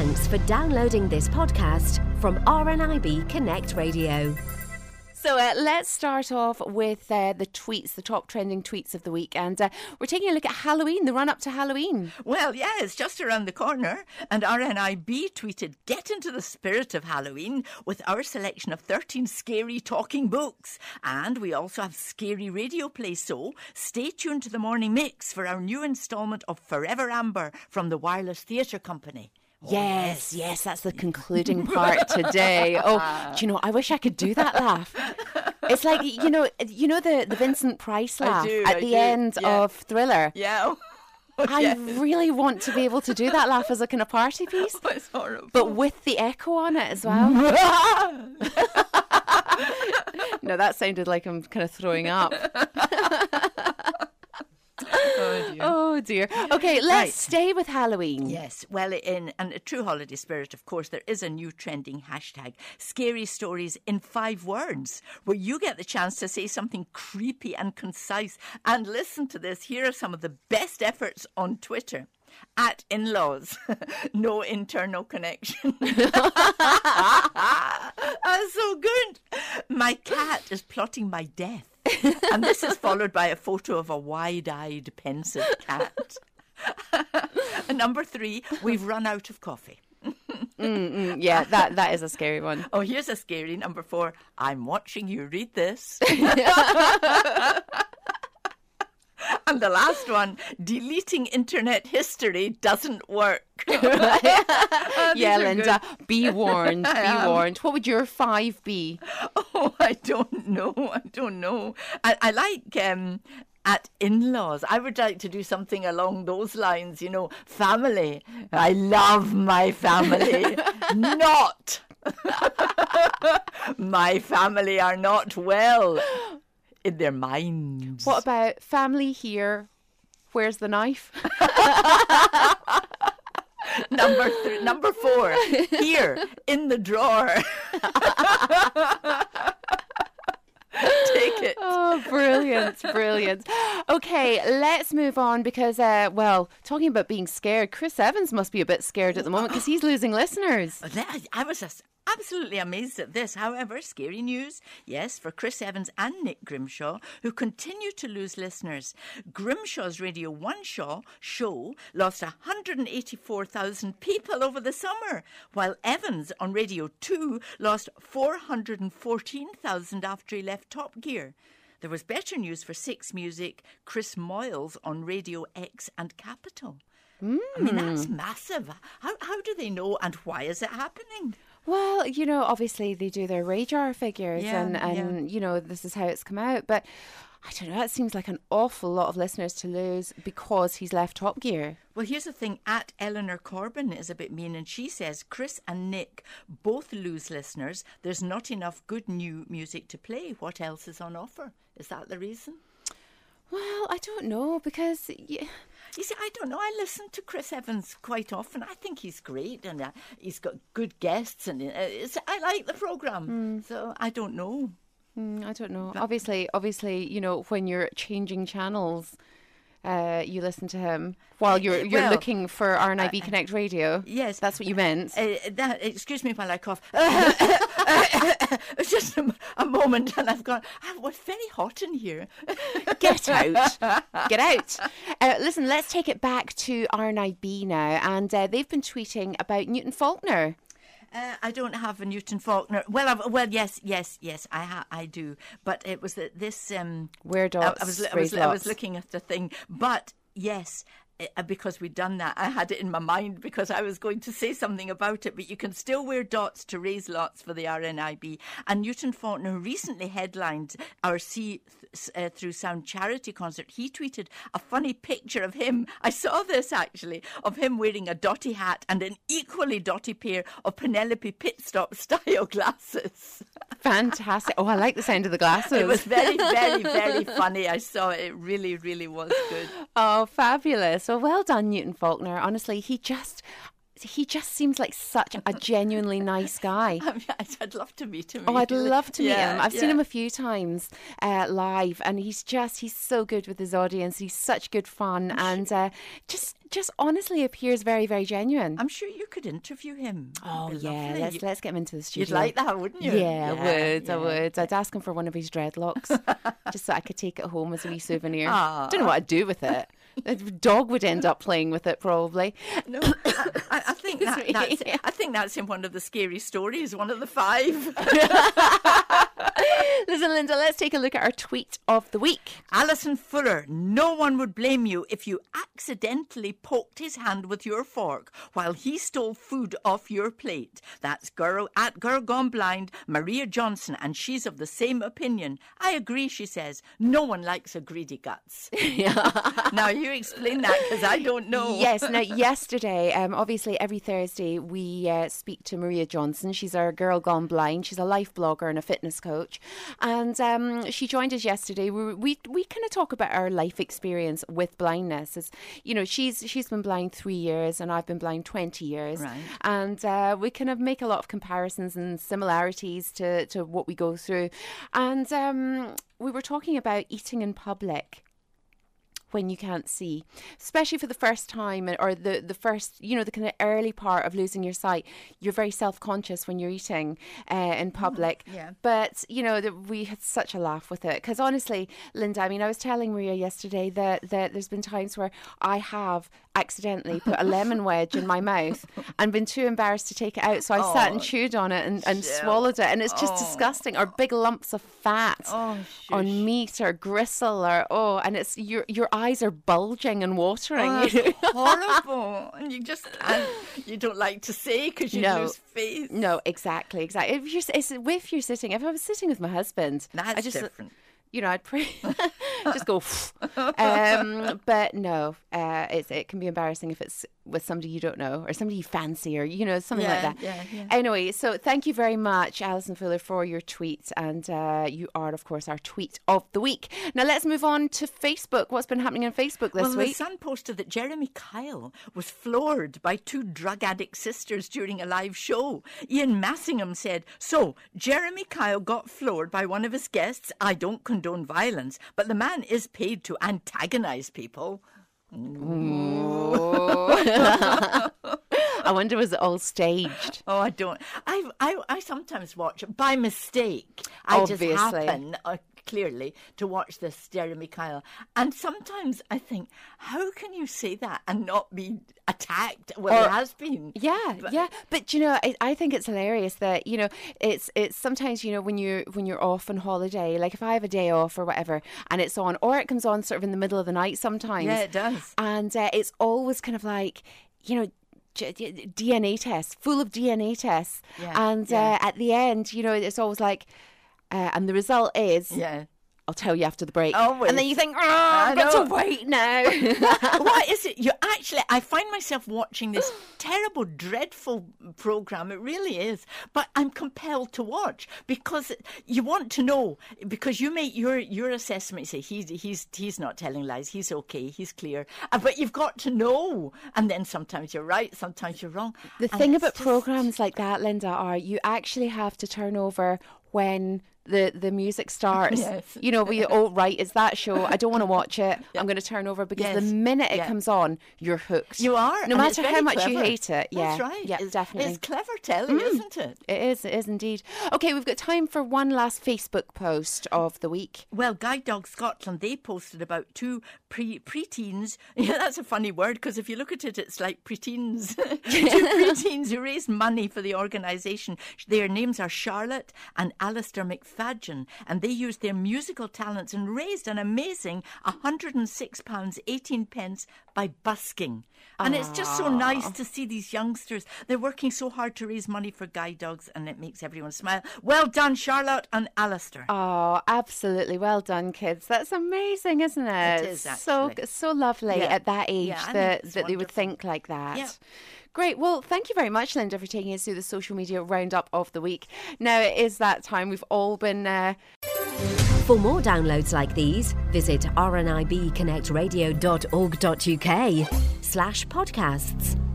Thanks for downloading this podcast from RNIB Connect Radio. So let's start off with the tweets, the top trending tweets of the week. And we're taking a look at Halloween, the run-up to Halloween. Well, yeah, it's just around the corner. And RNIB tweeted, "Get into the spirit of Halloween with our selection of 13 scary talking books. And we also have scary radio play, so stay tuned to the Morning Mix for our new instalment of Forever Amber from the Wireless Theatre Company." Oh, yes, yes, that's the concluding part today. Oh, do you know, I wish I could do that laugh. It's like, you know the Vincent Price laugh at the end of Thriller. Yeah. I really want to be able to do that laugh as a kind of party piece. Oh, it's horrible. But with the echo on it as well. No, that sounded like I'm kind of throwing up. Oh dear. Okay, let's stay with Halloween. Yes, well, in a true holiday spirit, of course, there is a new trending hashtag, Scary Stories in 5 Words, where you get the chance to say something creepy and concise. And listen to this. Here are some of the best efforts on Twitter. At in-laws, no internal connection. That's so good. My cat is plotting my death. And this is followed by a photo of a wide-eyed, pensive cat. Number 3, we've run out of coffee. Yeah, that is a scary one. Oh, here's a scary. Number 4, I'm watching you read this. And the last one, deleting internet history doesn't work. Yeah, Linda, be warned, be warned. What would your 5 be? Oh, I don't know. I like... At in-laws, I would like to do something along those lines, you know, family. I love my family. Not. My family are not well. In their minds. What about family here? Where's the knife? Number 4. Here in the drawer. Take it. Oh, brilliant. Okay, let's move on because, well, talking about being scared, Chris Evans must be a bit scared at the moment because he's losing listeners. I was just absolutely amazed at this. However, scary news, yes, for Chris Evans and Nick Grimshaw, who continue to lose listeners. Grimshaw's Radio 1 show lost 184,000 people over the summer, while Evans on Radio 2 lost 414,000 after he left Top Gear. There was better news for Six Music, Chris Moyles on Radio X and Capital. I mean, that's massive. How do they know, and why is it happening? Well, you know, obviously they do their Rajar figures and you know, this is how it's come out. But I don't know, it seems like an awful lot of listeners to lose because he's left Top Gear. Well, here's the thing. At Eleanor Corbin is a bit mean, and she says Chris and Nick both lose listeners. There's not enough good new music to play. What else is on offer? Is that the reason? Well, I don't know, because... You see, I don't know. I listen to Chris Evans quite often. I think he's great, and he's got good guests, and I like the programme. So I don't know. I don't know. But obviously, you know, when you're changing channels... you listen to him while you're looking for RNIB Connect Radio. Yes, that's what you meant. Excuse me while I cough. It's just a moment, and I've gone. Well, it's very hot in here. Get out. Listen, let's take it back to RNIB now, and they've been tweeting about Newton Faulkner. I don't have a Newton Faulkner. Well, yes, I do. But it was this... Where dots, I was looking at the thing. But, yes, because we'd done that, I had it in my mind because I was going to say something about it. But you can still wear dots to raise lots for the RNIB. And Newton Faulkner recently headlined our See Through Sound charity concert. He tweeted a funny picture of him. I saw this actually, of him wearing a dotty hat and an equally dotty pair of Penelope Pitstop style glasses. Fantastic. Oh, I like the sound of the glasses. It was very, very, very funny. I saw it. It really, really was good. Oh, fabulous. Well, well done, Newton Faulkner. Honestly, he just... he just seems like such a genuinely nice guy. I'd love to meet him. Oh, I'd love to meet him. I've seen him a few times live, and he's so good with his audience. He's such good fun, and just honestly appears very, very genuine. I'm sure you could interview him. Oh, yeah, lovely. Let's get him into the studio. You'd like that, wouldn't you? Yeah, I would. I'd ask him for one of his dreadlocks, just so I could take it home as a wee souvenir. Don't know what I'd do with it. A dog would end up playing with it, probably. No, I think that's in one of the scary stories, one of the 5. Listen, Linda, let's take a look at our tweet of the week. Alison Fuller, no one would blame you if you accidentally poked his hand with your fork while he stole food off your plate. That's Girl Gone Blind, Maria Johnson, and she's of the same opinion. I agree, she says. No one likes a greedy guts. Now, you explain that, because I don't know. Yes, now, yesterday, obviously every Thursday, we speak to Maria Johnson. She's our Girl Gone Blind. She's a life blogger and a fitness coach. And she joined us yesterday. We kind of talk about our life experience with blindness. As you know, she's been blind 3 years and I've been blind 20 years. Right. And we kind of make a lot of comparisons and similarities to what we go through. And we were talking about eating in public when you can't see, especially for the first time, or the first, you know, the kind of early part of losing your sight. You're very self-conscious when you're eating in public. Yeah. But, you know, we had such a laugh with it. Because honestly, Linda, I mean, I was telling Maria yesterday that there's been times where I have accidentally put a lemon wedge in my mouth and been too embarrassed to take it out. So I sat and chewed on it and swallowed it. And it's just disgusting. Or big lumps of fat on meat or gristle or and it's your eyes are bulging and watering. Oh, that's horrible. And you just can't, you don't like to say because you lose face. No, exactly. If I was sitting with my husband, that's different. You know, I'd just go. But no, it can be embarrassing if it's with somebody you don't know or somebody you fancy or, you know, something like that. Yeah. Anyway, so thank you very much, Alison Fuller, for your tweets. And you are, of course, our tweet of the week. Now, let's move on to Facebook. What's been happening on Facebook this week? The Sun posted that Jeremy Kyle was floored by 2 drug addict sisters during a live show. Ian Massingham said, "So, Jeremy Kyle got floored by one of his guests. I don't condone violence, but the man is paid to antagonize people." I wonder, was it all staged? Oh, I don't. I sometimes watch it by mistake. Obviously. I just happen, clearly, to watch this Jeremy Kyle. And sometimes I think, how can you say that and not be attacked? Well, it has been. Yeah. But, you know, I think it's hilarious that, you know, it's sometimes, you know, when you're off on holiday, like if I have a day off or whatever, and it's on, or it comes on sort of in the middle of the night sometimes. Yeah, it does. And it's always kind of like, you know, DNA tests, full of DNA tests. Yeah, and at the end, you know, it's always like, and the result is... Yeah. I'll tell you after the break. Always. And then you think, I've got to wait now. What is it? I find myself watching this terrible, dreadful programme. It really is. But I'm compelled to watch because you want to know, because you make your assessment. You say, he's not telling lies. He's okay. He's clear. But you've got to know. And then sometimes you're right. Sometimes you're wrong. The thing about programmes like that, Linda, are you actually have to turn over when the music starts. Yes. You know, it's that show. I don't want to watch it. Yeah. I'm going to turn over because the minute it comes on, you're hooked. You are. No matter how much you hate it. Yeah. That's right. Yeah, definitely. It's clever telling, isn't it? It is indeed. Okay, we've got time for one last Facebook post of the week. Well, Guide Dog Scotland, they posted about 2 preteens. Yeah, that's a funny word because if you look at it, it's like preteens. 2 preteens who raised money for the organisation. Their names are Charlotte and Alistair McPherson. And they used their musical talents and raised an amazing £106.18 by busking. And it's just so nice to see these youngsters. They're working so hard to raise money for guide dogs, and it makes everyone smile. Well done, Charlotte and Alistair. Oh, absolutely. Well done, kids. That's amazing, isn't it? It is, actually. So lovely at that age that they would think like that. Yeah. Great. Well, thank you very much, Linda, for taking us through the social media roundup of the week. Now it is that time. We've all been... For more downloads like these, visit rnibconnectradio.org.uk/podcasts.